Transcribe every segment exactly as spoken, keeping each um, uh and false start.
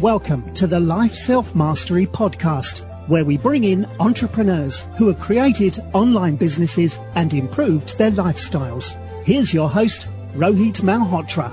Welcome to the Life Self-Mastery Podcast, where we bring in entrepreneurs who have created online businesses and improved their lifestyles. Here's your host, Rohit Malhotra.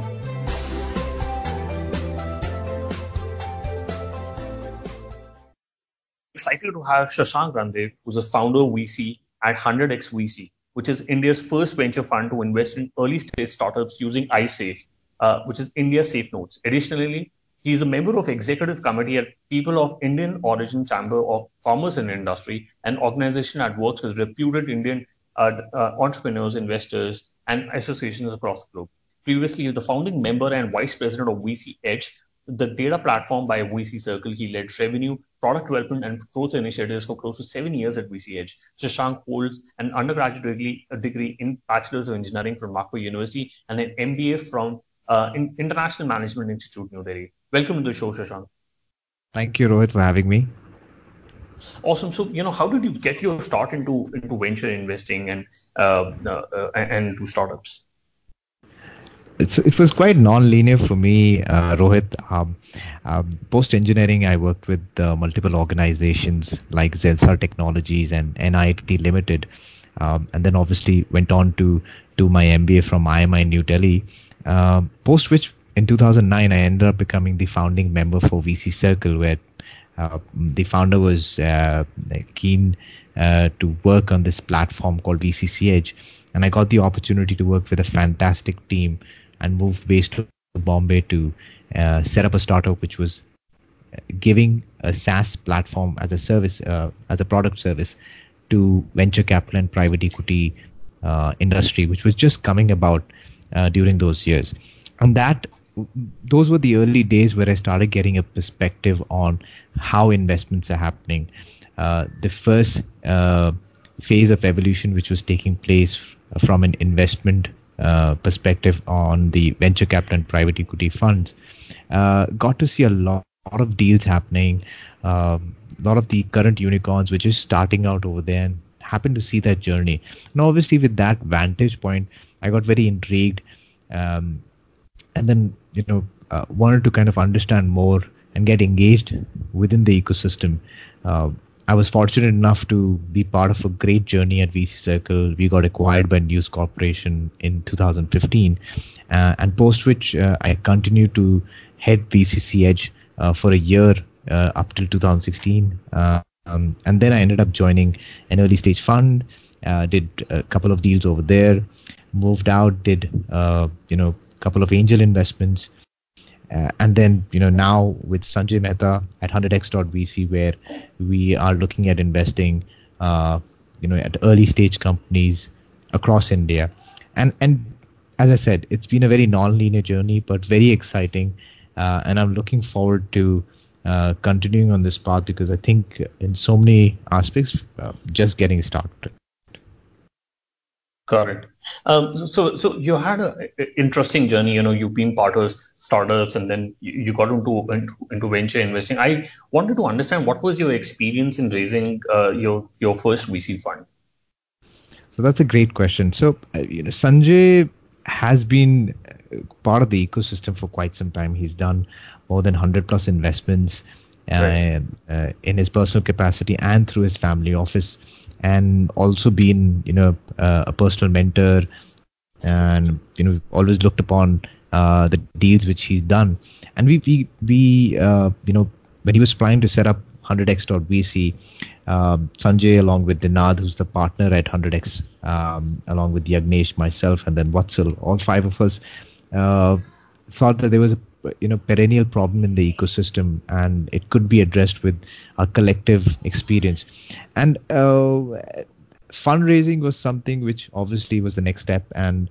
Excited to have Shashank Randev, who's a founder V C at one hundred x V C, which is India's first venture fund to invest in early-stage startups using iSafe, uh, which is India's safe nodes. Additionally, he is a member of Executive Committee at People of Indian Origin Chamber of Commerce and Industry, an organization that works with reputed Indian uh, uh, entrepreneurs, investors, and associations across the globe. Previously, he was the founding member and vice president of V C Edge, the data platform by V C Circle. He led revenue, product development, and growth initiatives for close to seven years at V C Edge. Shashank holds an undergraduate degree in Bachelor's of Engineering from Macquarie University and an M B A from uh, in International Management Institute, New Delhi. Welcome to the show, Shashank. Thank you, Rohit, for having me. Awesome. So, you know, how did you get your start into into venture investing and uh, uh, and to startups? It's, it was quite non-linear for me, uh, Rohit. Um, um, Post-engineering, I worked with uh, multiple organizations like Zensar Technologies and N I I T Limited. Um, and then obviously went on to do my M B A from I M I New Delhi. Uh, post which, in two thousand nine, I ended up becoming the founding member for V C Circle, where uh, the founder was uh, keen uh, to work on this platform called V C Edge. And I got the opportunity to work with a fantastic team and moved based to Bombay to uh, set up a startup which was giving a SaaS platform as a service, uh, as a product service to venture capital and private equity uh, industry, which was just coming about uh, during those years. And that those were the early days where I started getting a perspective on how investments are happening. Uh, the first uh, phase of evolution which was taking place from an investment uh, perspective on the venture capital and private equity funds, uh, got to see a lot, lot of deals happening, a uh, lot of the current unicorns which is starting out over there, and happened to see that journey. Now, obviously, with that vantage point, I got very intrigued, um, and then you know uh, wanted to kind of understand more and get engaged within the ecosystem. Uh, I was fortunate enough to be part of a great journey at V C Circle. We got acquired by News Corporation in two thousand fifteen, uh, and post which uh, I continued to head V C Edge uh, for a year uh, up till two thousand sixteen. Uh, um, and then I ended up joining an early stage fund, uh, did a couple of deals over there, moved out, did uh, you know a couple of angel investments. Uh, and then, you know, now with Sanjay Mehta at one hundred x V C, where we are looking at investing, uh, you know, at early stage companies across India. And and as I said, it's been a very non-linear journey, but very exciting. Uh, and I'm looking forward to uh, continuing on this path, because I think in so many aspects, uh, just getting started. Correct. Um, so, so you had an interesting journey. You know, you've been part of startups, and then you got into, into into venture investing. I wanted to understand, what was your experience in raising uh, your your first V C fund? So that's a great question. So, uh, you know, Sanjay has been part of the ecosystem for quite some time. He's done more than one hundred plus investments uh, right. uh, in his personal capacity and through his family office, and also been, you know, uh, a personal mentor, and, you know, always looked upon uh, the deals which he's done. And we, we, we uh, you know, when he was planning to set up one hundred x V C, uh, Sanjay, along with Dinad, who's the partner at one hundred x, um, along with Yagnesh, myself, and then Watsil, all five of us uh, thought that there was a, you know, perennial problem in the ecosystem, and it could be addressed with our collective experience. And uh, fundraising was something which obviously was the next step. And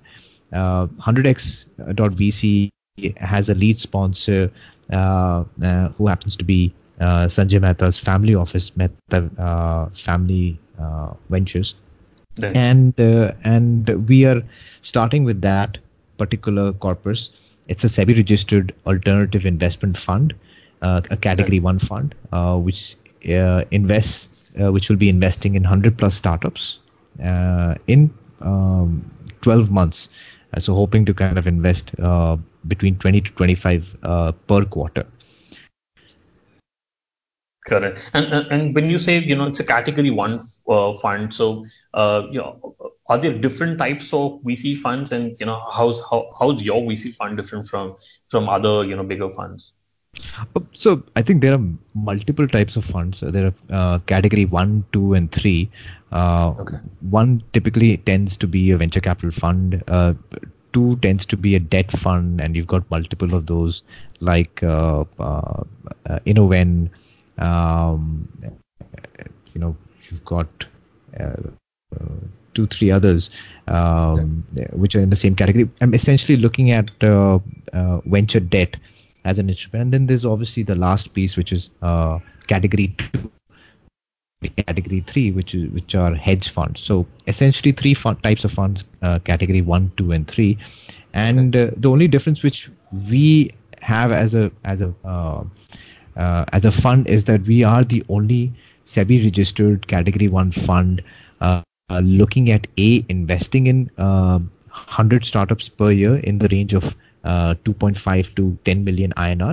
uh, one hundred x V C has a lead sponsor uh, uh, who happens to be uh, Sanjay Mehta's family office, Mehta uh, Family uh, Ventures. Right. And, uh, and we are starting with that particular corpus. It's a SEBI registered alternative investment fund, uh, a category one fund, uh, which uh, invests, uh, which will be investing in one hundred plus startups uh, in um, twelve months. Uh, so hoping to kind of invest uh, between twenty to twenty-five uh, per quarter. Correct. And, and and when you say, you know, it's a category one uh, fund, so uh, you know, are there different types of V C funds, and you know, how's how, how's your V C fund different from from other, you know, bigger funds? So I think there are multiple types of funds. There are uh, category one, two, and three. Uh, okay. One typically tends to be a venture capital fund. Uh, two tends to be a debt fund, and you've got multiple of those, like uh, uh, Innoven. Um, you know, you've got uh, uh, two, three others, um, yeah. which are in the same category. I'm essentially looking at uh, uh, venture debt as an instrument. And then there's obviously the last piece, which is uh, category two, category three, which is which are hedge funds. So essentially three fun- types of funds, uh, category one, two, and three. And uh, the only difference which we have as a as a uh, Uh, as a fund is that we are the only SEBI registered category one fund uh, uh, looking at a investing in uh, one hundred startups per year in the range of uh, two point five to ten million I N R,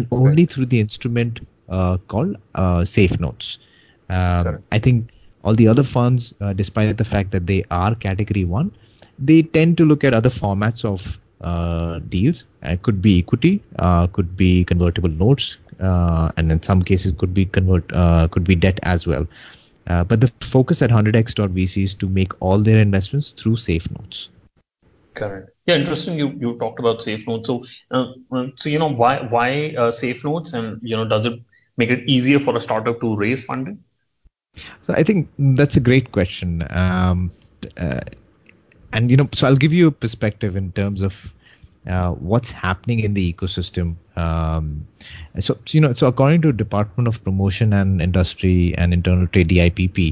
and only okay. through the instrument uh, called uh, Safe Notes. Um, sure. I think all the other funds, uh, despite the fact that they are category one, they tend to look at other formats of uh, deals. It could be equity, uh, could be convertible notes, Uh, and in some cases could be convert uh, could be debt as well. Uh, but the focus at one hundred x dot V C is to make all their investments through Safe Notes. Correct. Yeah, interesting. You you talked about Safe Notes. So uh, so you know why why uh, Safe Notes, and you know, does it make it easier for a startup to raise funding? So I think that's a great question. Um, uh, and you know, so I'll give you a perspective in terms of Uh, what's happening in the ecosystem. Um, so, you know, so according to Department of Promotion and Industry and Internal Trade, D I P P,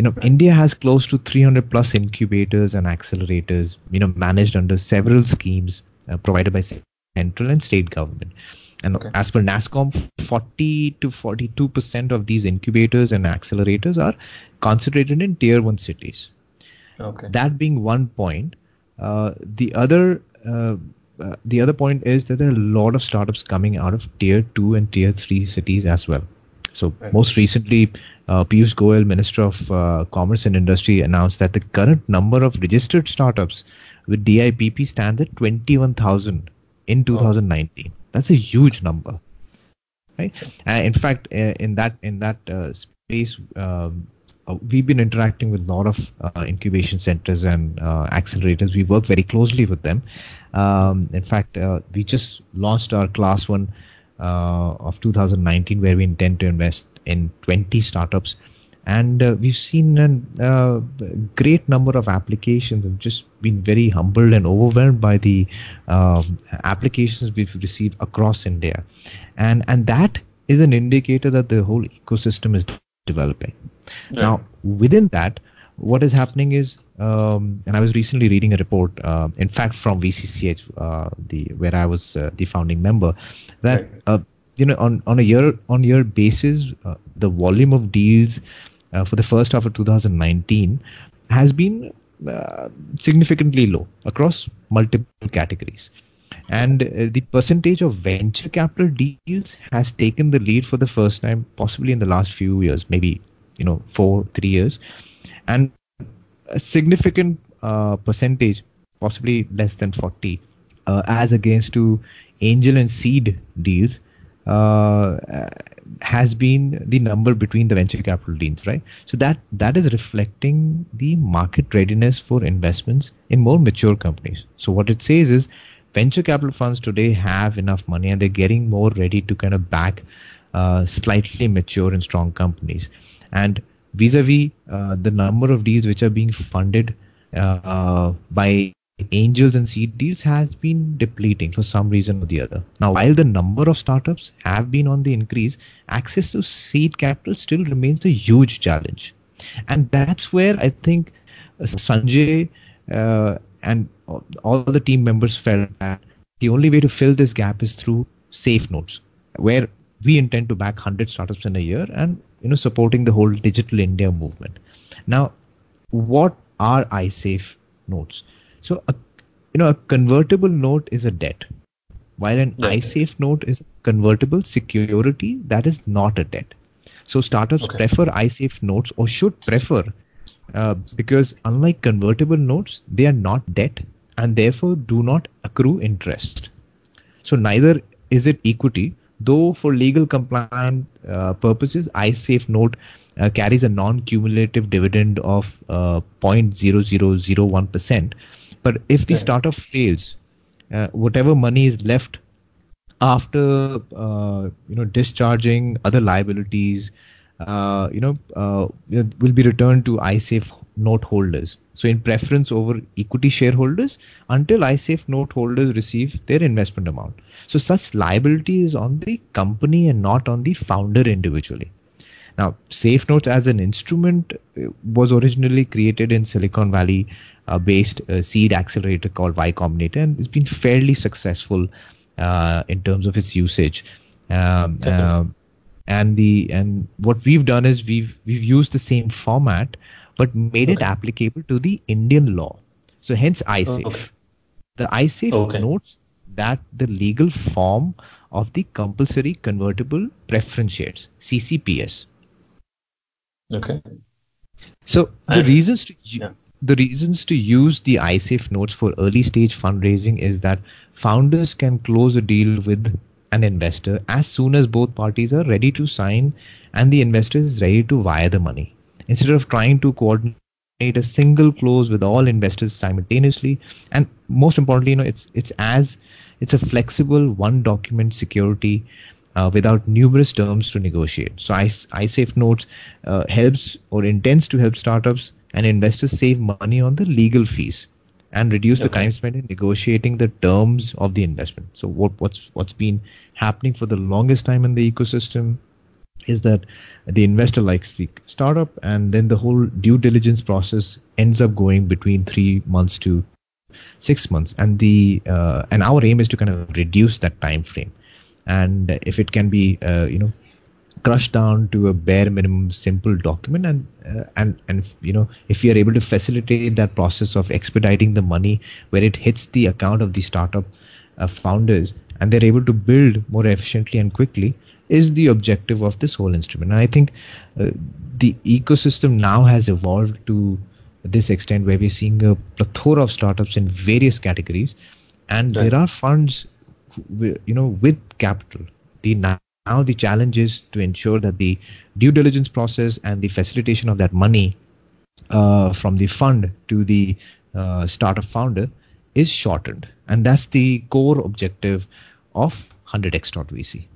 you know, India has close to three hundred plus incubators and accelerators, you know, managed under several schemes uh, provided by central and state government. And okay. as per NASSCOM, forty to forty-two percent of these incubators and accelerators are concentrated in tier one cities. Okay. That being one point, uh, the other uh, Uh, the other point is that there are a lot of startups coming out of tier two and tier three cities as well. So right. most recently, uh, Piyush Goyal, Minister of uh, Commerce and Industry, announced that the current number of registered startups with D I P P stands at twenty-one thousand in two thousand nineteen. Oh. That's a huge number, right? Uh, in fact, uh, in that in that uh, space, um, uh, we've been interacting with a lot of uh, incubation centers and uh, accelerators. We work very closely with them. Um, in fact, uh, we just launched our class one uh, of two thousand nineteen, where we intend to invest in twenty startups, and uh, we've seen a uh, great number of applications. I've just been very humbled and overwhelmed by the uh, applications we've received across India, and and that is an indicator that the whole ecosystem is developing. Yeah. Now, within that, what is happening is, um, and I was recently reading a report, uh, in fact, from V C C Edge, uh, the where I was uh, the founding member, that uh, you know, on, on a year on year basis, uh, the volume of deals uh, for the first half of two thousand nineteen has been uh, significantly low across multiple categories, and uh, the percentage of venture capital deals has taken the lead for the first time, possibly in the last few years, maybe you know, four three years. And a significant uh, percentage, possibly less than forty, uh, as against to angel and seed deals, uh, has been the number between the venture capital deals, right? So that that is reflecting the market readiness for investments in more mature companies. So what it says is, venture capital funds today have enough money, and they're getting more ready to kind of back uh, slightly mature and strong companies. And vis-a-vis uh, the number of deals which are being funded uh, by angels and seed deals has been depleting for some reason or the other. Now, while the number of startups have been on the increase, access to seed capital still remains a huge challenge. And that's where I think Sanjay uh, and all the team members felt that the only way to fill this gap is through Safe Notes, where we intend to back one hundred startups in a year and you know, supporting the whole Digital India movement. Now, what are iSafe notes? So, a, you know, a convertible note is a debt, while an okay. iSafe note is a convertible security that is not a debt. So startups okay. prefer iSafe notes, or should prefer, uh, because unlike convertible notes, they are not debt and therefore do not accrue interest. So neither is it equity, though for legal compliant uh, purposes, iSafe note uh, carries a non-cumulative dividend of uh, zero point zero zero zero one percent. But if the okay. startup fails, uh, whatever money is left after uh, you know discharging other liabilities, uh, you know uh, will be returned to iSafe note holders. So in preference over equity shareholders, until iSafe note holders receive their investment amount. So such liability is on the company and not on the founder individually. Now, safe notes as an instrument was originally created in Silicon Valley uh, based uh, seed accelerator called Y Combinator, and it's been fairly successful uh, in terms of its usage. Um, okay. uh, and the and what we've done is we've we've used the same format, but made okay. it applicable to the Indian law. So hence iSafe. Okay. The iSafe okay. notes that the legal form of the compulsory convertible preference shares, C C P S. Okay. So the and, reasons to yeah. the reasons to use the iSafe notes for early stage fundraising is that founders can close a deal with an investor as soon as both parties are ready to sign and the investor is ready to wire the money. Instead of trying to coordinate a single close with all investors simultaneously, and most importantly, you know, it's it's as it's a flexible one document security uh, without numerous terms to negotiate. So iSafe notes uh, helps or intends to help startups and investors save money on the legal fees and reduce okay. the time spent in negotiating the terms of the investment. So what what's what's been happening for the longest time in the ecosystem is that the investor likes the startup, and then the whole due diligence process ends up going between three months to six months. And the uh, and our aim is to kind of reduce that time frame. And if it can be, uh, you know, crushed down to a bare minimum, simple document, and uh, and and you know, if you are able to facilitate that process of expediting the money where it hits the account of the startup uh, founders, and they're able to build more efficiently and quickly, is the objective of this whole instrument. And I think uh, the ecosystem now has evolved to this extent where we're seeing a plethora of startups in various categories, and right. there are funds, you know, with capital. The now the challenge is to ensure that the due diligence process and the facilitation of that money uh, from the fund to the uh, startup founder is shortened, and that's the core objective of one hundred x V C.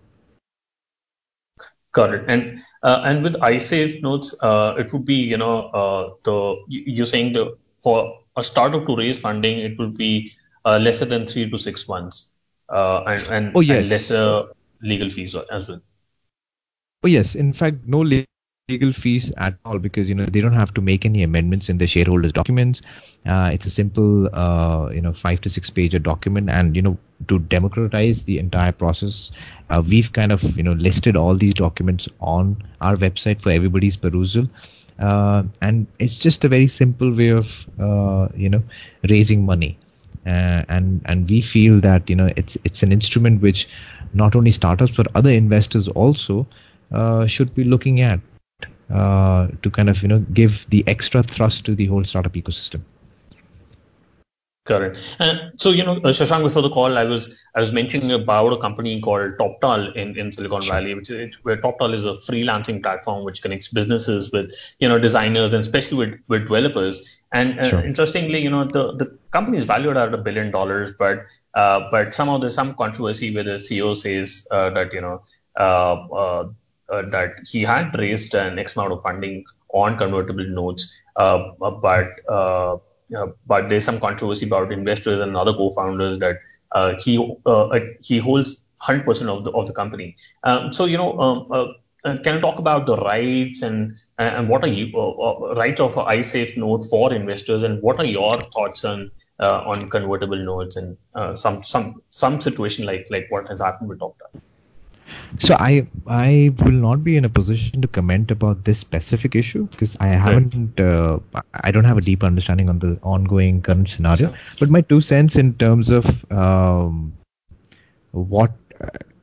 Got it. And uh, and with iSafe notes, uh, it would be, you know, uh, the you're saying the for a startup to raise funding, it would be uh, lesser than three to six months, uh, and and, oh, yes. and lesser legal fees as well. Oh yes, in fact, no legal fees at all, because you know they don't have to make any amendments in the shareholders' documents. Uh, it's a simple, uh, you know, five to six page document, and you know, to democratize the entire process, uh, we've kind of you know listed all these documents on our website for everybody's perusal, uh, and it's just a very simple way of uh, you know raising money, uh, and and we feel that you know it's it's an instrument which not only startups but other investors also uh, should be looking at uh, to kind of you know give the extra thrust to the whole startup ecosystem. Correct. And so, you know, Shashank, before the call, I was I was mentioning about a company called TopTal in, in Silicon sure. Valley, which is where TopTal is a freelancing platform which connects businesses with, you know, designers and especially with, with developers. And sure. uh, interestingly, you know, the, the company is valued at a billion dollars, but uh, but somehow there's some controversy where the C E O says uh, that, you know, uh, uh, uh, that he had raised an X amount of funding on convertible notes, uh, but... Uh, Uh, but there's some controversy about investors and other co-founders that uh, he uh, he holds one hundred percent of the of the company. Um, so you know, um, uh, can you talk about the rights and and what are you uh, uh, rights of iSafe note for investors, and what are your thoughts on uh, on convertible notes and uh, some some some situation like like what has happened with TopTal? So I I will not be in a position to comment about this specific issue because I haven't uh, I don't have a deep understanding on the ongoing current scenario. But my two cents in terms of um, what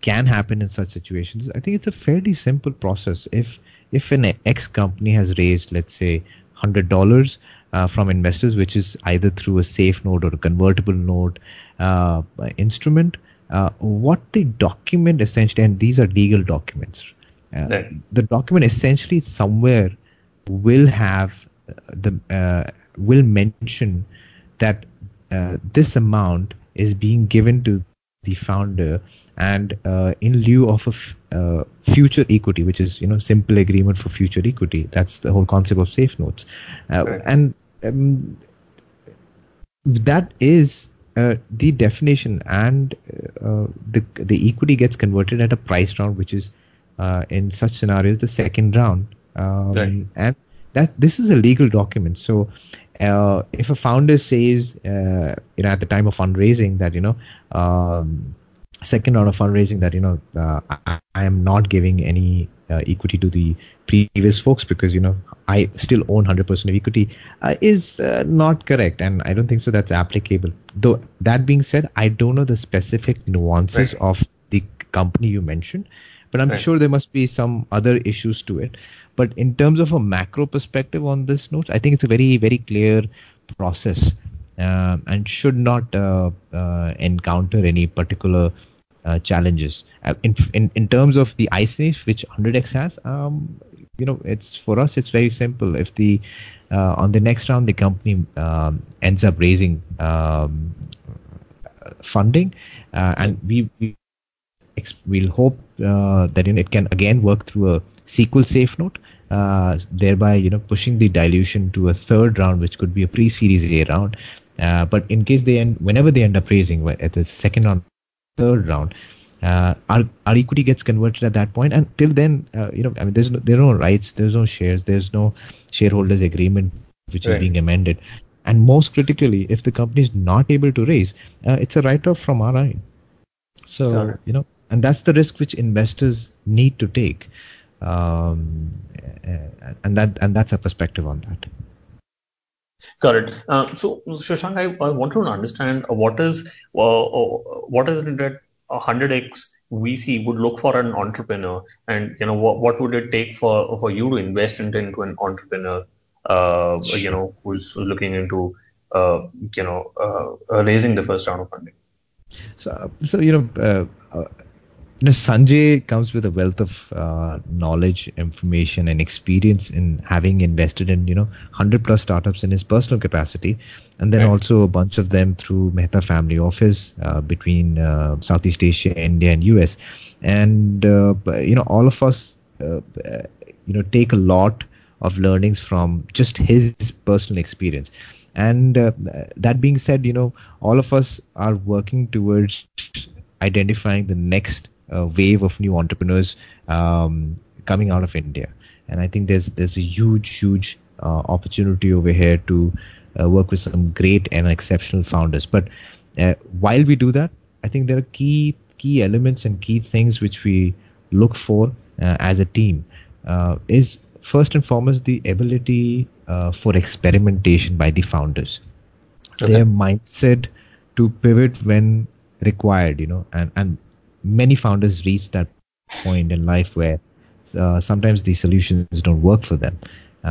can happen in such situations, I think it's a fairly simple process. If if an X company has raised, let's say, one hundred dollars uh, from investors, which is either through a safe note or a convertible note uh, instrument, uh, what they document essentially, and these are legal documents, uh, right. the document essentially somewhere will have the uh, will mention that uh, this amount is being given to the founder, and uh, in lieu of a f- uh, future equity, which is, you know, simple agreement for future equity. That's the whole concept of safe notes, uh, right. and um, that is uh, the definition. And uh, the the equity gets converted at a price round, which is uh, in such scenarios the second round, um, right. and that this is a legal document. So. Uh, if a founder says, uh, you know, at the time of fundraising that, you know, um, second round of fundraising that, you know, uh, I, I am not giving any uh, equity to the previous folks because, you know, I still own one hundred percent of equity uh, is uh, not correct. And I don't think so that's applicable. Though that being said, I don't know the specific nuances right. of the company you mentioned, but I'm right. sure there must be some other issues to it. But in terms of a macro perspective on this notes, I think it's a very, very clear process uh, and should not uh, uh, encounter any particular uh, challenges. Uh, in, in in terms of the iSafe, which one hundred X has, um, you know, it's for us, it's very simple. If the uh, on the next round the company um, ends up raising um, funding, uh, and we, we we'll hope uh, that it can again work through a sequel safe note, uh, thereby, you know, pushing the dilution to a third round, which could be a pre-series A round. Uh, but in case they end, whenever they end up raising at the second round, third round, uh, our our equity gets converted at that point. And till then, uh, you know, I mean, there's no, there are no rights, there's no shares, there's no shareholders agreement which right. is being amended. And most critically, if the company is not able to raise, uh, it's a write-off from our end. So you know, and that's the risk which investors need to take. Um, and that and that's a perspective on that. Correct. Uh, so, Shashank, I, I want to understand what is uh, what is it that one hundred X V C would look for an entrepreneur, and you know what, what would it take for for you to invest into an entrepreneur, uh, you know, who's looking into uh, you know uh, raising the first round of funding. So, so you know. Uh, uh, You know, Sanjay comes with a wealth of uh, knowledge, information, and experience in having invested in, you know, one hundred plus startups in his personal capacity, and then right. also a bunch of them through Mehta Family Office uh, between uh, Southeast Asia, India, and U S. And uh, you know, all of us, uh, you know, take a lot of learnings from just his personal experience. And uh, that being said, you know, all of us are working towards identifying the next. A wave of new entrepreneurs um, coming out of India, and I think there's there's a huge huge uh, opportunity over here to uh, work with some great and exceptional founders. But uh, while we do that, I think there are key key elements and key things which we look for uh, as a team uh, is first and foremost the ability uh, for experimentation by the founders, okay. their mindset to pivot when required, you know, and and. Many founders reach that point in life where uh, sometimes the solutions don't work for them.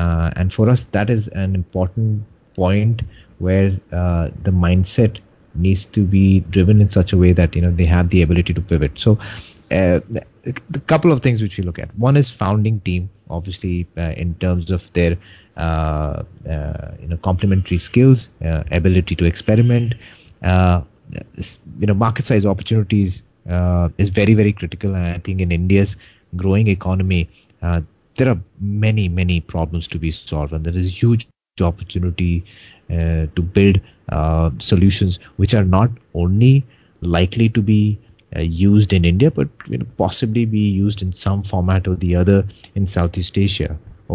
Uh, and for us, that is an important point where uh, the mindset needs to be driven in such a way that, you know, they have the ability to pivot. So uh, a couple of things which we look at. One is founding team, obviously, uh, in terms of their, uh, uh, you know, complementary skills, uh, ability to experiment, uh, you know, market size opportunities, Uh, is very, very critical. And I think in India's growing economy, uh, there are many, many problems to be solved. And there is a huge opportunity uh, to build uh, solutions which are not only likely to be uh, used in India, but you know, possibly be used in some format or the other in Southeast Asia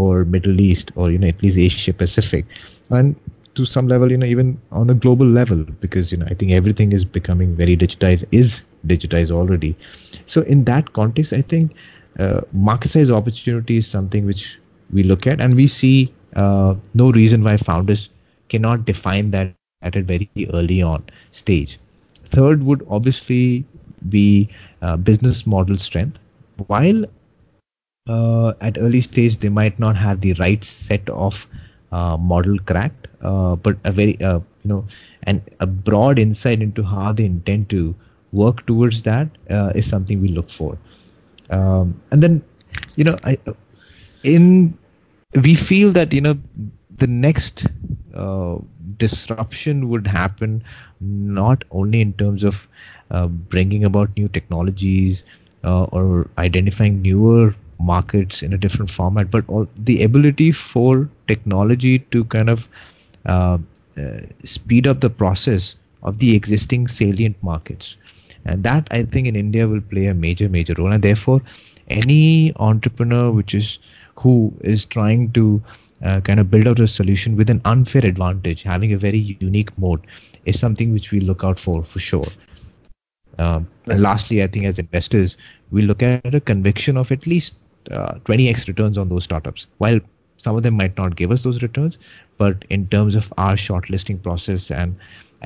or Middle East or, you know, at least Asia Pacific. And to some level, you know, even on a global level, because, you know, I think everything is becoming very digitized, is digitized already. So in that context, I think uh, market size opportunity is something which we look at, and we see uh, no reason why founders cannot define that at a very early on stage. Third would obviously be uh, business model strength. While uh, at early stage, they might not have the right set of uh, model cracked, uh, but a very, uh, you know, and a broad insight into how they intend to work towards that uh, is something we look for. Um, and then, you know, I, in we feel that, you know, the next uh, disruption would happen not only in terms of uh, bringing about new technologies uh, or identifying newer markets in a different format, but all, the ability for technology to kind of uh, uh, speed up the process of the existing salient markets. And that, I think, in India will play a major, major role. And therefore, any entrepreneur which is who is trying to Uh, kind of build out a solution with an unfair advantage, having a very unique mode, is something which we look out for, for sure. Um, and lastly, I think as investors, we look at a conviction of at least uh, twenty x returns on those startups. While some of them might not give us those returns, but in terms of our shortlisting process and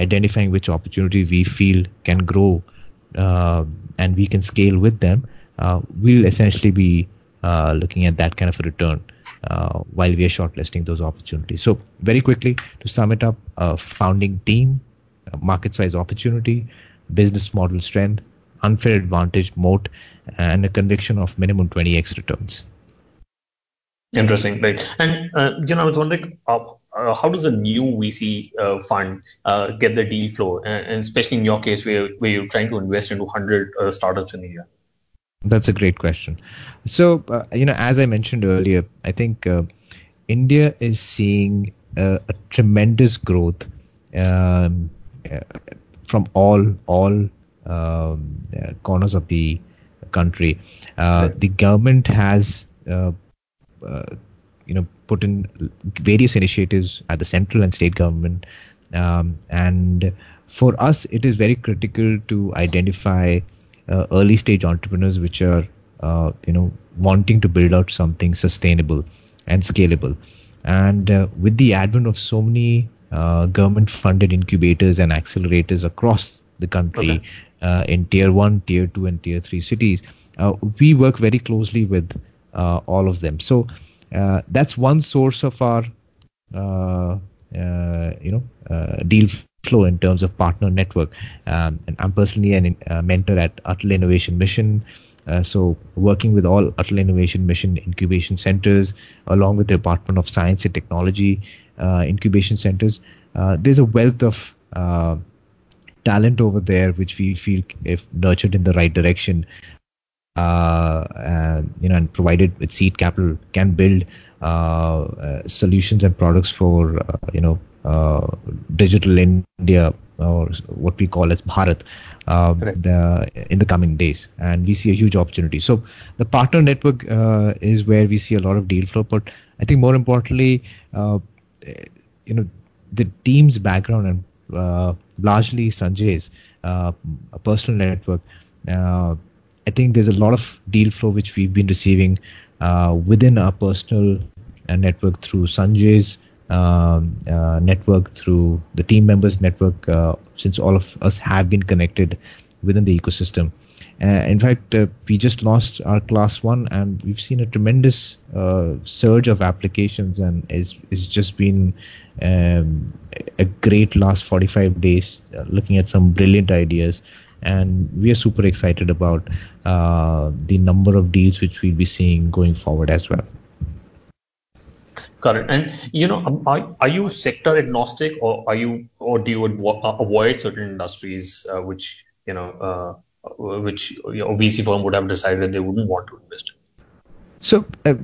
identifying which opportunity we feel can grow uh, and we can scale with them, uh, we'll essentially be uh, looking at that kind of a return Uh, while we are shortlisting those opportunities. So very quickly, to sum it up, uh, founding team, uh, market size opportunity, business model strength, unfair advantage moat, and a conviction of minimum twenty x returns. Interesting, right. And, uh, you know, I was wondering, uh, uh, how does a new V C uh, fund uh, get the deal flow, and, and especially in your case where, where you're trying to invest into one hundred uh, startups in a year? That's a great question. So, uh, you know, as I mentioned earlier, I think uh, India is seeing uh, a tremendous growth um, uh, from all all um, uh, corners of the country. Uh, right. The government has, uh, uh, you know, put in various initiatives at the central and state government. Um, and for us, it is very critical to identify Uh, early stage entrepreneurs which are uh, you know wanting to build out something sustainable and scalable. And uh, with the advent of so many uh, government funded incubators and accelerators across the country, okay. uh, in tier one, tier two and tier three cities, uh, we work very closely with uh, all of them. So uh, that's one source of our uh, uh, you know uh, deal flow in terms of partner network. Um, and I'm personally an, a mentor at Atal Innovation Mission. Uh, so working with all Atal Innovation Mission incubation centers, along with the Department of Science and Technology uh, incubation centers, uh, there's a wealth of uh, talent over there, which we feel if nurtured in the right direction, uh, and, you know, and provided with seed capital, can build uh, uh, solutions and products for, uh, you know, Uh, digital India, or what we call as Bharat, uh, the, in the coming days. And we see a huge opportunity. So the partner network uh, is where we see a lot of deal flow. But I think more importantly, uh, you know, the team's background and uh, largely Sanjay's uh, personal network, uh, I think there's a lot of deal flow which we've been receiving uh, within our personal uh, network through Sanjay's Um, uh, network, through the team members network, uh, since all of us have been connected within the ecosystem. Uh, in fact, uh, we just launched our class one and we've seen a tremendous uh, surge of applications, and it's, it's just been um, a great last forty-five days uh, looking at some brilliant ideas. And we are super excited about uh, the number of deals which we'll be seeing going forward as well. Correct. And, you know, are, are you sector agnostic, or are you, or do you avoid certain industries uh, which, you know, uh, which a you know, V C firm would have decided they wouldn't want to invest in? So, uh,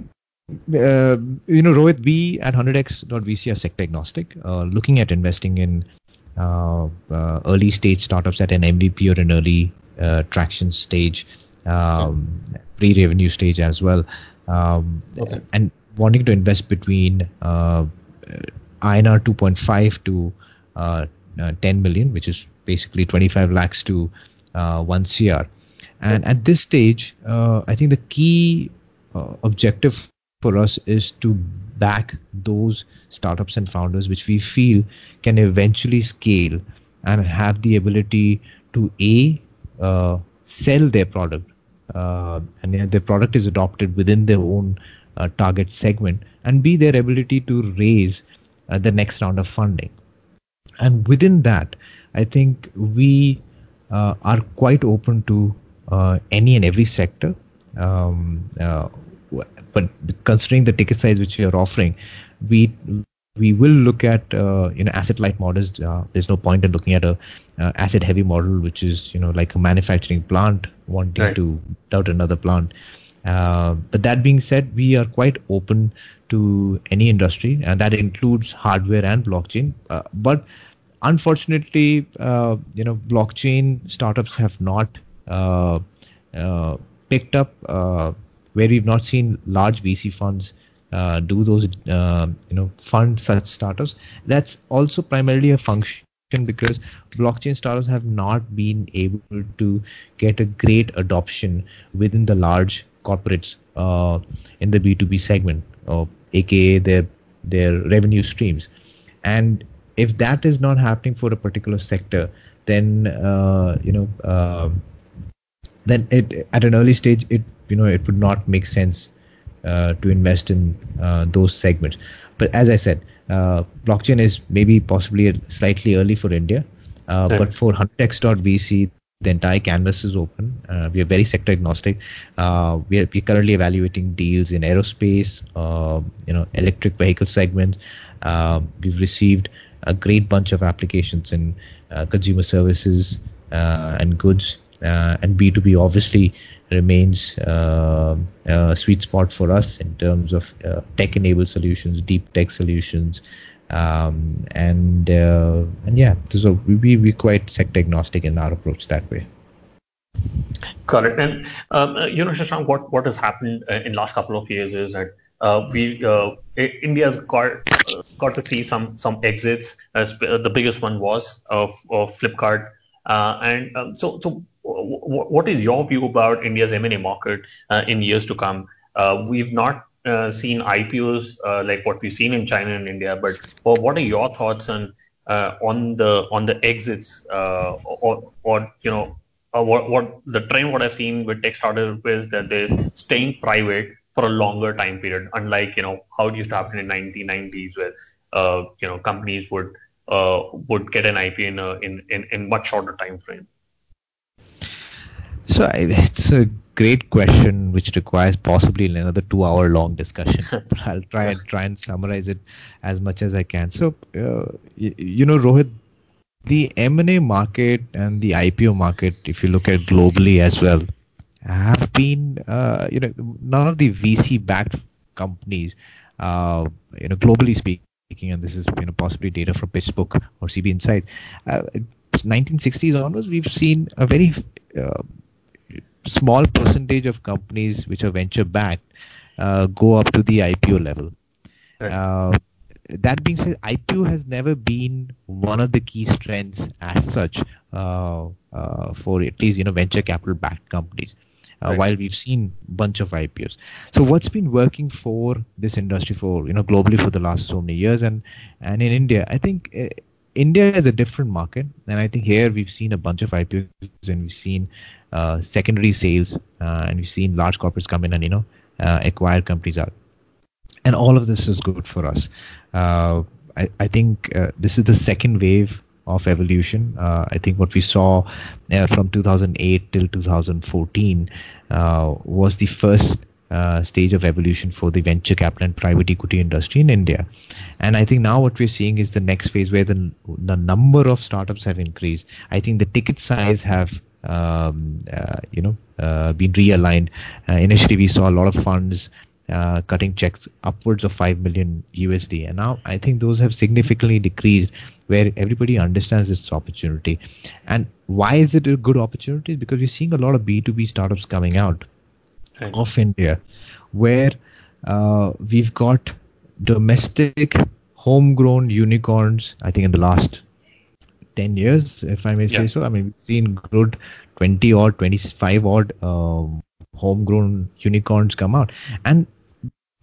uh, you know, Rohit, we at one hundred x dot v c are sector agnostic, uh, looking at investing in uh, uh, early stage startups at an M V P or an early uh, traction stage, um, pre-revenue stage as well. Um, okay. And wanting to invest between uh, I N R two point five to uh, uh, ten million, which is basically twenty-five lakhs to uh, one crore. And at this stage, uh, I think the key uh, objective for us is to back those startups and founders which we feel can eventually scale and have the ability to A, uh, sell their product uh, and yeah, their product is adopted within their own uh, target segment, and B, their ability to raise uh, the next round of funding. And within that, I think we uh, are quite open to uh, any and every sector. Um, uh, but considering the ticket size which we are offering, we we will look at uh, you know asset-light models. Uh, there's no point in looking at a uh, asset-heavy model, which is you know like a manufacturing plant wanting right. to build another plant. Uh, but that being said, we are quite open to any industry, and that includes hardware and blockchain. Uh, but unfortunately, uh, you know, blockchain startups have not uh, uh, picked up uh, where we've not seen large V C funds uh, do those, uh, you know, fund such startups. That's also primarily a function because blockchain startups have not been able to get a great adoption within the large corporates uh, in the B two B segment, or aka their their revenue streams. And if that is not happening for a particular sector, then uh, you know, uh, then it, at an early stage, it you know it would not make sense uh, to invest in uh, those segments. But as I said, uh, blockchain is maybe possibly a slightly early for India, uh, but for one hundred x dot V C, the entire canvas is open. Uh, we are very sector agnostic. Uh, we are we're currently evaluating deals in aerospace, uh, you know, electric vehicle segments. Uh, we've received a great bunch of applications in uh, consumer services uh, and goods, uh, and B two B obviously remains uh, a sweet spot for us in terms of uh, tech-enabled solutions, deep tech solutions, um, and uh, and yeah, so we we quite sector agnostic in our approach that way. Correct, and um, you know, Shashank, what what has happened in last couple of years is that uh, we uh, India's got uh, got to see some some exits. As the biggest one was of of Flipkart, uh, and um, so so. What is your view about India's M and A market uh, in years to come? Uh, we've not uh, seen I P Os uh, like what we've seen in China and India, but well, what are your thoughts on uh, on the on the exits uh, or or you know uh, what what the trend? What I've seen with tech startups is that they're staying private for a longer time period, unlike you know how it used to happen in nineteen nineties, where uh, you know companies would uh, would get an I P O in a, in, in in much shorter time frame. So I, it's a great question, which requires possibly another two-hour-long discussion. But I'll try and try and summarize it as much as I can. So, uh, you, you know, Rohit, the M and A market and the I P O market, if you look at globally as well, have been, uh, you know, none of the V C-backed companies, uh, you know, globally speaking, and this is you know possibly data from PitchBook or C B Insights, uh, nineteen sixties onwards, we've seen a very uh, small percentage of companies which are venture backed uh, go up to the I P O level. Right. Uh, that being said, I P O has never been one of the key strengths as such uh, uh, for at least you know venture capital backed companies. Uh, right. While we've seen bunch of I P Os, so what's been working for this industry for you know globally for the last so many years, and and in India, I think. Uh, India is a different market, and I think here we've seen a bunch of I P Os, and we've seen uh, secondary sales, uh, and we've seen large corporates come in and you know uh, acquire companies out, and all of this is good for us. Uh, I, I think uh, this is the second wave of evolution. Uh, I think what we saw uh, from two thousand eight till two thousand fourteen uh, was the first Uh, stage of evolution for the venture capital and private equity industry in India, and I think now what we're seeing is the next phase where the the number of startups have increased. I think the ticket size have um, uh, you know uh, been realigned. Uh, initially, we saw a lot of funds uh, cutting checks upwards of five million U S D, and now I think those have significantly decreased, where everybody understands this opportunity. And why is it a good opportunity? Because we're seeing a lot of B two B startups coming out of India, where uh, we've got domestic homegrown unicorns. I think in the last ten years, if I may say yeah. so, I mean, we've seen good twenty or twenty-five odd um, homegrown unicorns come out, and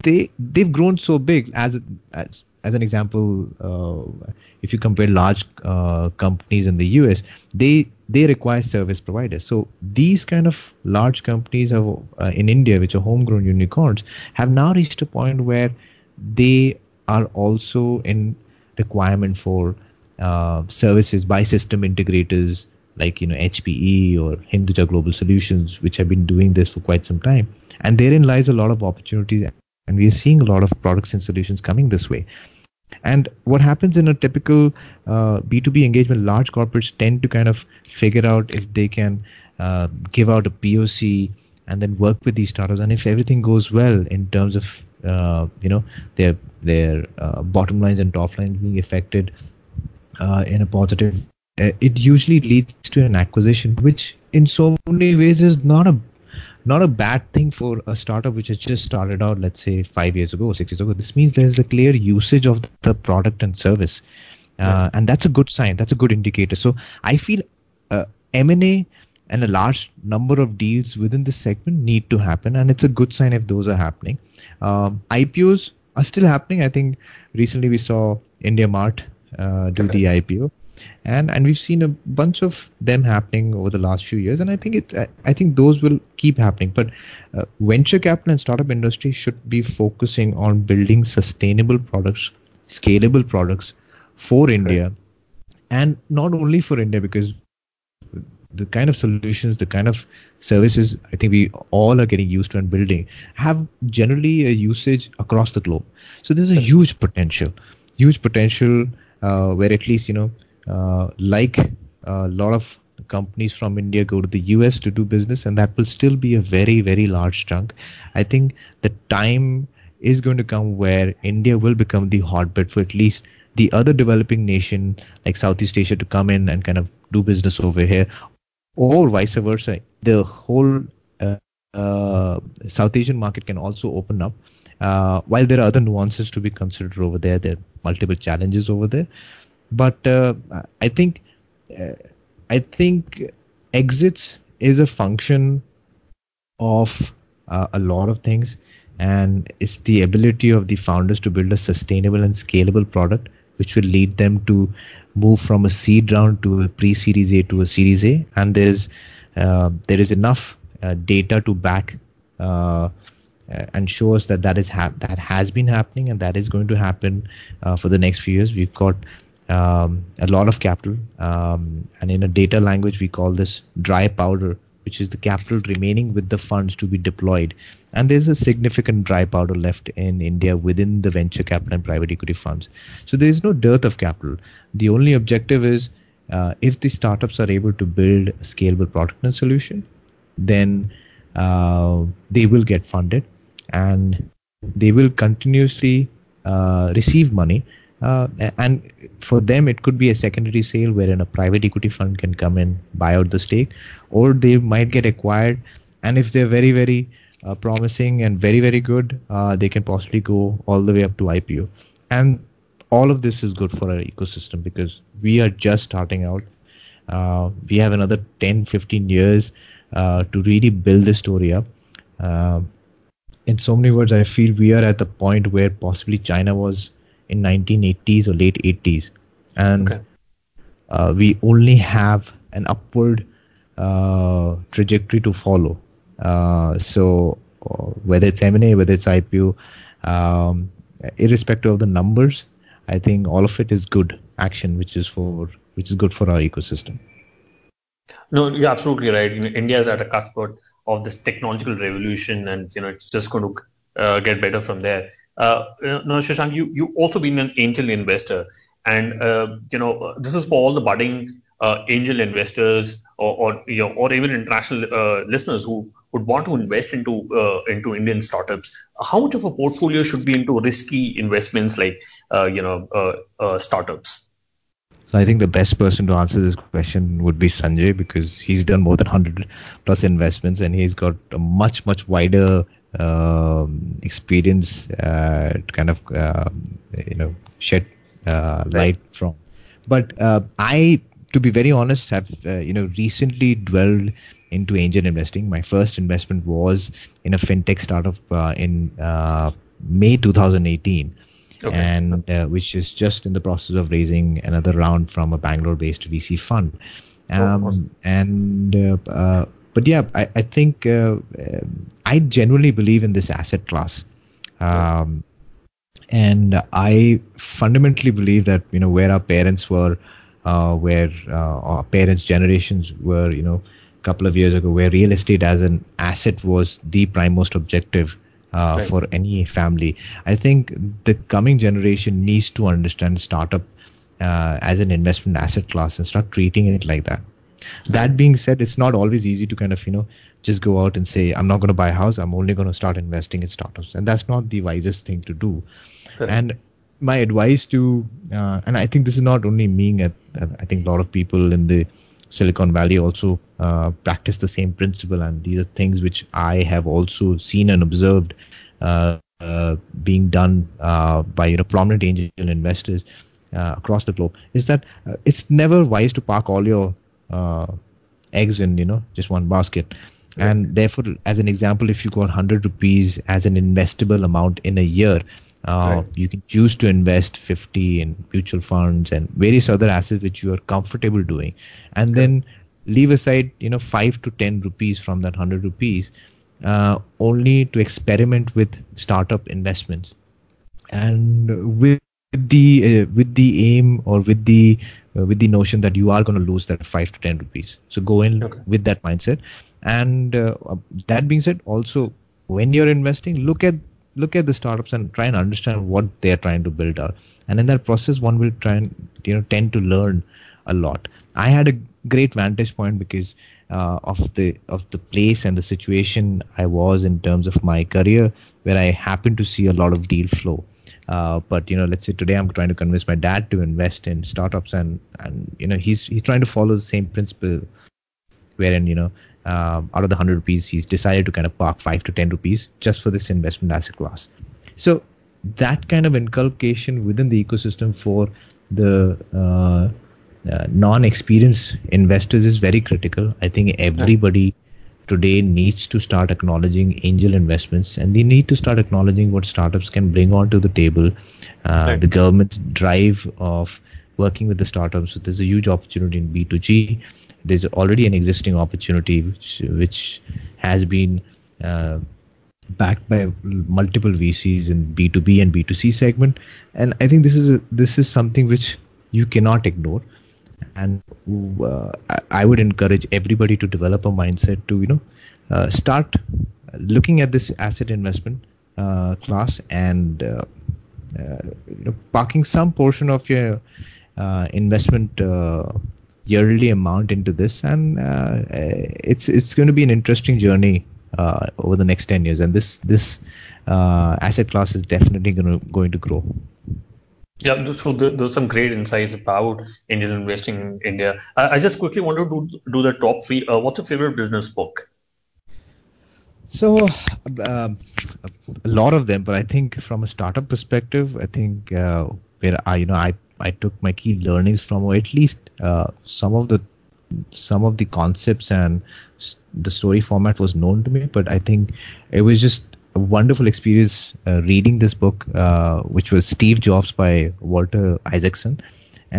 they they've grown so big. As as, as an example, uh, if you compare large uh, companies in the U S, they they require service providers. So these kind of large companies have, uh, in India, which are homegrown unicorns, have now reached a point where they are also in requirement for uh, services by system integrators like, you know, H P E or Hinduja Global Solutions, which have been doing this for quite some time. And therein lies a lot of opportunities, and we are seeing a lot of products and solutions coming this way. And what happens in a typical uh, B two B engagement, large corporates tend to kind of figure out if they can uh, give out a P O C and then work with these startups. And if everything goes well in terms of, uh, you know, their their uh, bottom lines and top lines being affected uh, in a positive, it usually leads to an acquisition, which in so many ways is not a Not a bad thing for a startup which has just started out, let's say, five years ago, six years ago. This means there's a clear usage of the product and service. Uh, right. And that's a good sign. That's a good indicator. So I feel uh, M and A and a large number of deals within this segment need to happen. And it's a good sign if those are happening. Um, I P Os are still happening. I think recently we saw India Mart uh, do the I P O. And and we've seen a bunch of them happening over the last few years, and I think it I think those will keep happening. But uh, venture capital and startup industry should be focusing on building sustainable products, scalable products for India, and not only for India, because the kind of solutions, the kind of services I think we all are getting used to and building have generally a usage across the globe. So there's a huge potential, huge potential uh, where at least, you know, Uh, like a uh, lot of companies from India go to the U S to do business, and that will still be a very, very large chunk. I think the time is going to come where India will become the hotbed for at least the other developing nation like Southeast Asia to come in and kind of do business over here, or vice versa. The whole uh, uh, South Asian market can also open up. Uh, while there are other nuances to be considered over there, there are multiple challenges over there. But uh, I think uh, I think exits is a function of uh, a lot of things, and it's the ability of the founders to build a sustainable and scalable product, which will lead them to move from a seed round to a pre-series A to a series A. And there is uh, there is enough uh, data to back uh, and show us that that is ha- that has been happening and that is going to happen uh, for the next few years. We've got Um, a lot of capital, um, and in a data language we call this dry powder, which is the capital remaining with the funds to be deployed. And there's a significant dry powder left in India within the venture capital and private equity funds. So there is no dearth of capital. The only objective is uh, if the startups are able to build a scalable product and solution, then uh, they will get funded and they will continuously uh, receive money. Uh, and for them, it could be a secondary sale wherein a private equity fund can come in, buy out the stake, or they might get acquired. And if they're very, very uh, promising and very, very good, uh, they can possibly go all the way up to I P O. And all of this is good for our ecosystem because we are just starting out. Uh, we have another ten, fifteen years uh, to really build this story up. Uh, in so many words, I feel we are at the point where possibly China was in nineteen eighties or late eighties, and okay. uh, we only have an upward uh, trajectory to follow. Uh, so uh, whether it's M and A, whether it's I P O, um, irrespective of the numbers, I think all of it is good action, which is for which is good for our ecosystem. No, you're absolutely right. You know, India is at a cusp of this technological revolution, and you know it's just going to Uh, get better from there. Uh, now, Shashank, you you also been an angel investor, and uh, you know this is for all the budding uh, angel investors or or, you know, or even international uh, listeners who would want to invest into uh, into Indian startups. How much of a portfolio should be into risky investments like uh, you know uh, uh, startups? So I think the best person to answer this question would be Sanjay, because he's done more than one hundred plus investments and he's got a much much wider Uh, experience uh, to kind of uh, you know shed uh, light from. But uh, I, to be very honest, have uh, you know recently dwelled into angel investing. My first investment was in a fintech startup uh, in uh, May two thousand eighteen, okay. and uh, which is just in the process of raising another round from a Bangalore-based V C fund. Um, oh, awesome. And uh, uh, but yeah, I, I think uh, I genuinely believe in this asset class. Um, and I fundamentally believe that, you know, where our parents were, uh, where uh, our parents' generations were, you know, a couple of years ago, where real estate as an asset was the prime most objective uh, right. for any family. I think the coming generation needs to understand startup uh, as an investment asset class and start treating it like that. That being said, it's not always easy to kind of, you know, just go out and say, I'm not going to buy a house. I'm only going to start investing in startups. And that's not the wisest thing to do. Correct. And my advice to, uh, and I think this is not only me, at, I think a lot of people in the Silicon Valley also uh, practice the same principle. And these are things which I have also seen and observed uh, uh, being done uh, by, you know, prominent angel investors uh, across the globe, is that uh, it's never wise to park all your uh eggs in, you know, just one basket. Right. And therefore, as an example, if you got one hundred rupees as an investable amount in a year, uh, right. you can choose to invest fifty in mutual funds and various other assets which you are comfortable doing, and okay. then leave aside, you know, five to ten rupees from that one hundred rupees uh, only to experiment with startup investments, and with the uh, with the aim or with the Uh, with the notion that you are going to lose that five to ten rupees. So go in okay. with that mindset. And uh, that being said, also, when you're investing, look at look at the startups and try and understand what they're trying to build out. And in that process, one will try and, you know, tend to learn a lot. I had a great vantage point because uh, of the of the place and the situation I was in terms of my career, where I happened to see a lot of deal flow. Uh, but, you know, let's say today I'm trying to convince my dad to invest in startups, and, and you know, he's he's trying to follow the same principle, wherein, you know, uh, out of the one hundred rupees, he's decided to kind of park five to ten rupees just for this investment asset class. So that kind of inculcation within the ecosystem for the uh, uh, non-experienced investors is very critical. I think everybody today needs to start acknowledging angel investments, and they need to start acknowledging what startups can bring onto the table. Uh, right. The government's drive of working with the startups, so there's a huge opportunity in B two G. There's already an existing opportunity which, which has been uh, backed by multiple V Cs in B two B and B two C segment. And I think this is a, this is something which you cannot ignore. And uh, I would encourage everybody to develop a mindset to, you know, uh, start looking at this asset investment uh, class and uh, uh, you know, parking some portion of your uh, investment uh, yearly amount into this. And uh, it's it's going to be an interesting journey uh, over the next ten years. And this this uh, asset class is definitely going to, going to grow. Yeah, so there's some great insights about Indian investing in India. I, I just quickly wanted to do, do the top three. Uh, what's your favorite business book? So, uh, a lot of them, but I think from a startup perspective, I think uh, where I, you know, I, I took my key learnings from, or at least uh, some of the some of the concepts and the story format was known to me, but I think it was just a wonderful experience uh, reading this book, uh, which was Steve Jobs by Walter Isaacson.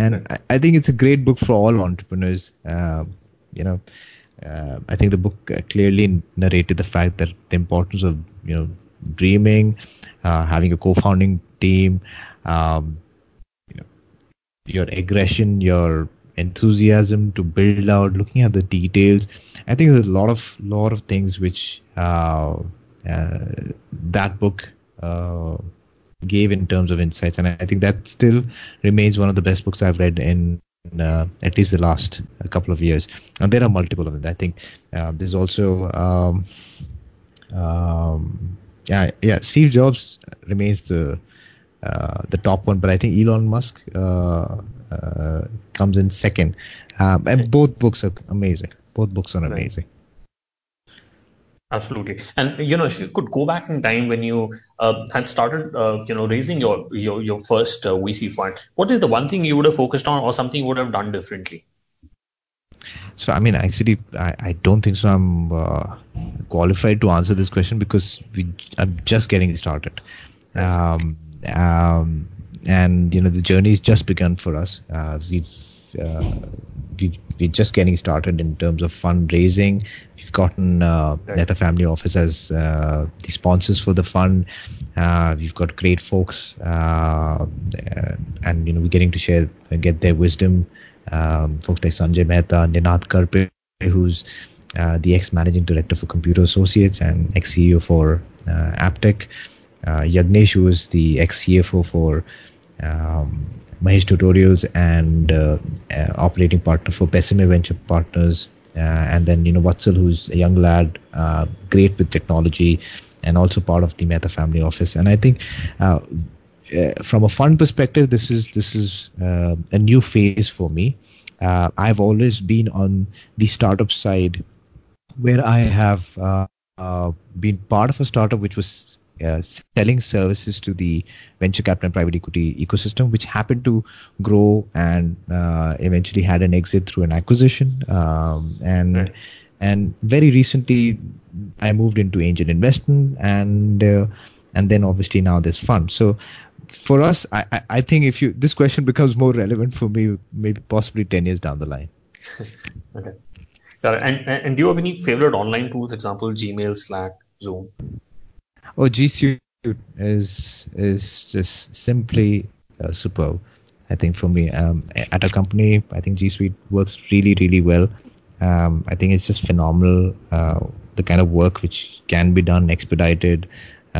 And I, I think it's a great book for all entrepreneurs. Uh, you know, uh, I think the book clearly narrated the fact that the importance of, you know, dreaming, uh, having a co-founding team, um, you know, your aggression, your enthusiasm to build out, looking at the details. I think there's a lot of, lot of things which, uh, Uh, that book uh, gave in terms of insights, and I think that still remains one of the best books I've read in uh, at least the last couple of years. And there are multiple of them. I think uh, there's also um, um, yeah, yeah. Steve Jobs remains the uh, the top one, but I think Elon Musk uh, uh, comes in second. Um, and both books are amazing. Both books are amazing. Absolutely. And, you know, if you could go back in time when you uh, had started, uh, you know, raising your your, your first uh, V C fund, what is the one thing you would have focused on or something you would have done differently? So, I mean, actually, I, I don't think so I'm uh, qualified to answer this question because we, I'm just getting started. Um, um, and, you know, the journey has just begun for us. Uh, we uh, we, we're just getting started in terms of fundraising. We've gotten uh, right. Mehta Family Office as uh, the sponsors for the fund. Uh, we've got great folks, uh, and you know we're getting to share, get their wisdom. Um, folks like Sanjay Mehta, Ninath Karpe, who's uh, the ex-managing director for Computer Associates and ex-C E O for uh, Aptech. Uh, Yagnesh, who is the ex-C F O for um, Mahesh Tutorials and uh, uh, operating partner for Pessime Venture Partners. Uh, and then, you know, Watsil, who's a young lad, uh, great with technology and also part of the Mehta Family Office. And I think uh, uh, from a fund perspective, this is, this is uh, a new phase for me. Uh, I've always been on the startup side where I have uh, uh, been part of a startup which was Uh, selling services to the venture capital and private equity ecosystem, which happened to grow and uh, eventually had an exit through an acquisition. Um, and right. and very recently, I moved into angel investment, and uh, and then obviously now this fund. So for us, I, I, I think if you this question becomes more relevant for me, maybe possibly ten years down the line. Okay, got it. And and do you have any favorite online tools? Example: Gmail, Slack, Zoom. Oh, G Suite is is just simply uh, superb. I think for me, um, at a company, I think G Suite works really, really well. Um, I think it's just phenomenal, uh, the kind of work which can be done expedited.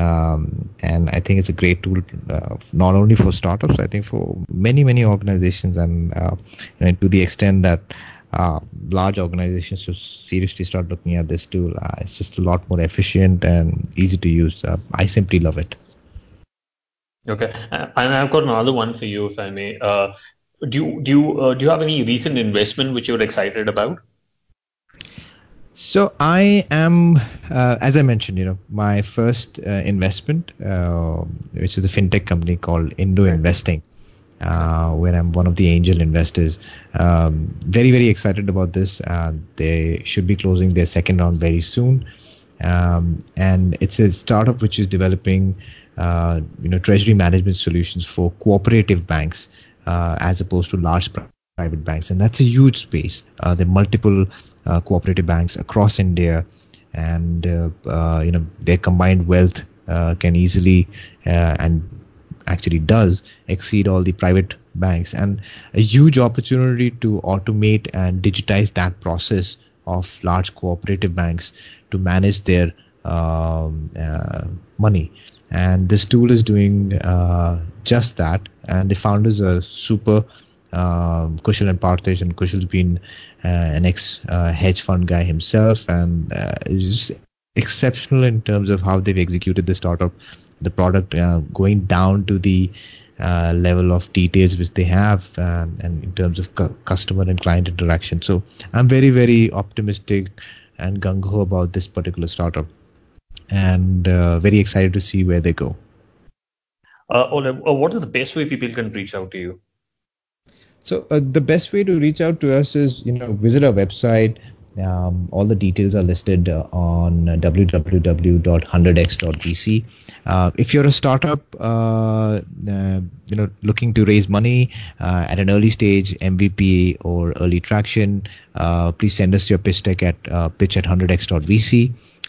Um, and I think it's a great tool, uh, not only for startups, I think for many, many organizations. And, uh, and to the extent that uh, large organizations should seriously start looking at this tool. Uh, it's just a lot more efficient and easy to use. Uh, I simply love it. Okay, and I've got another one for you, if I may. Uh, do you do you uh, do you have any recent investment which you're excited about? So I am, uh, as I mentioned, you know, my first uh, investment, uh, which is a fintech company called Indo right. Investing. Uh, where I'm one of the angel investors. Um, very, very excited about this. Uh, they should be closing their second round very soon. Um, and it's a startup which is developing uh, you know, treasury management solutions for cooperative banks uh, as opposed to large pr- private banks. And that's a huge space. Uh, there are multiple uh, cooperative banks across India, and uh, uh, you know, their combined wealth uh, can easily uh, and actually does exceed all the private banks, and a huge opportunity to automate and digitize that process of large cooperative banks to manage their um, uh, money. And this tool is doing uh, just that. And the founders are super um, Kushal and Parthish, and Kushal's been uh, an ex uh, hedge fund guy himself, and uh, just exceptional in terms of how they've executed the startup. The product uh, going down to the uh, level of details which they have, um, and in terms of cu- customer and client interaction. So I'm very, very optimistic and gung-ho about this particular startup, and uh, very excited to see where they go. Uh, Oleg, what is the best way people can reach out to you? So uh, the best way to reach out to us is, you know, visit our website. Um, all the details are listed uh, on w w w dot one hundred x dot v c. Uh, if you're a startup, uh, uh, you know, looking to raise money uh, at an early stage, M V P or early traction, uh, please send us your pitch deck at uh, pitch at one hundred x dot v c.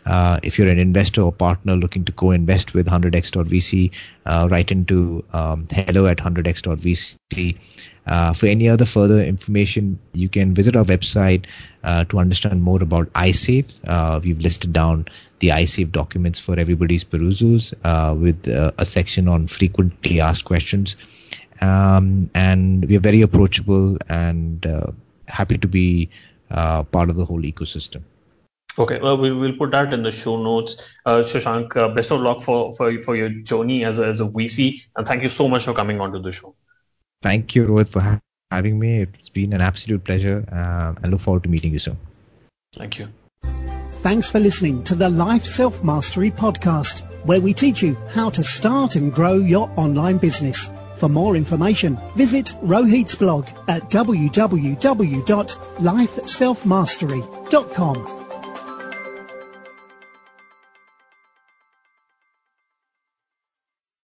Uh, if you're an investor or partner looking to co-invest with one hundred x dot v c, uh, write into um, hello at one hundred x dot v c. Uh, for any other further information, you can visit our website uh, to understand more about iSafe. Uh, we've listed down the iSafe documents for everybody's perusals uh, with uh, a section on frequently asked questions. Um, and we are very approachable and uh, happy to be uh, part of the whole ecosystem. Okay, well, we will put that in the show notes. Uh, Shashank, uh, best of luck for, for, for your journey as a, as a V C. And thank you so much for coming onto the show. Thank you, Rohit, for ha- having me. It's been an absolute pleasure. Uh, I look forward to meeting you soon. Thank you. Thanks for listening to the Life Self-Mastery Podcast, where we teach you how to start and grow your online business. For more information, visit Rohit's blog at w w w dot life self mastery dot com.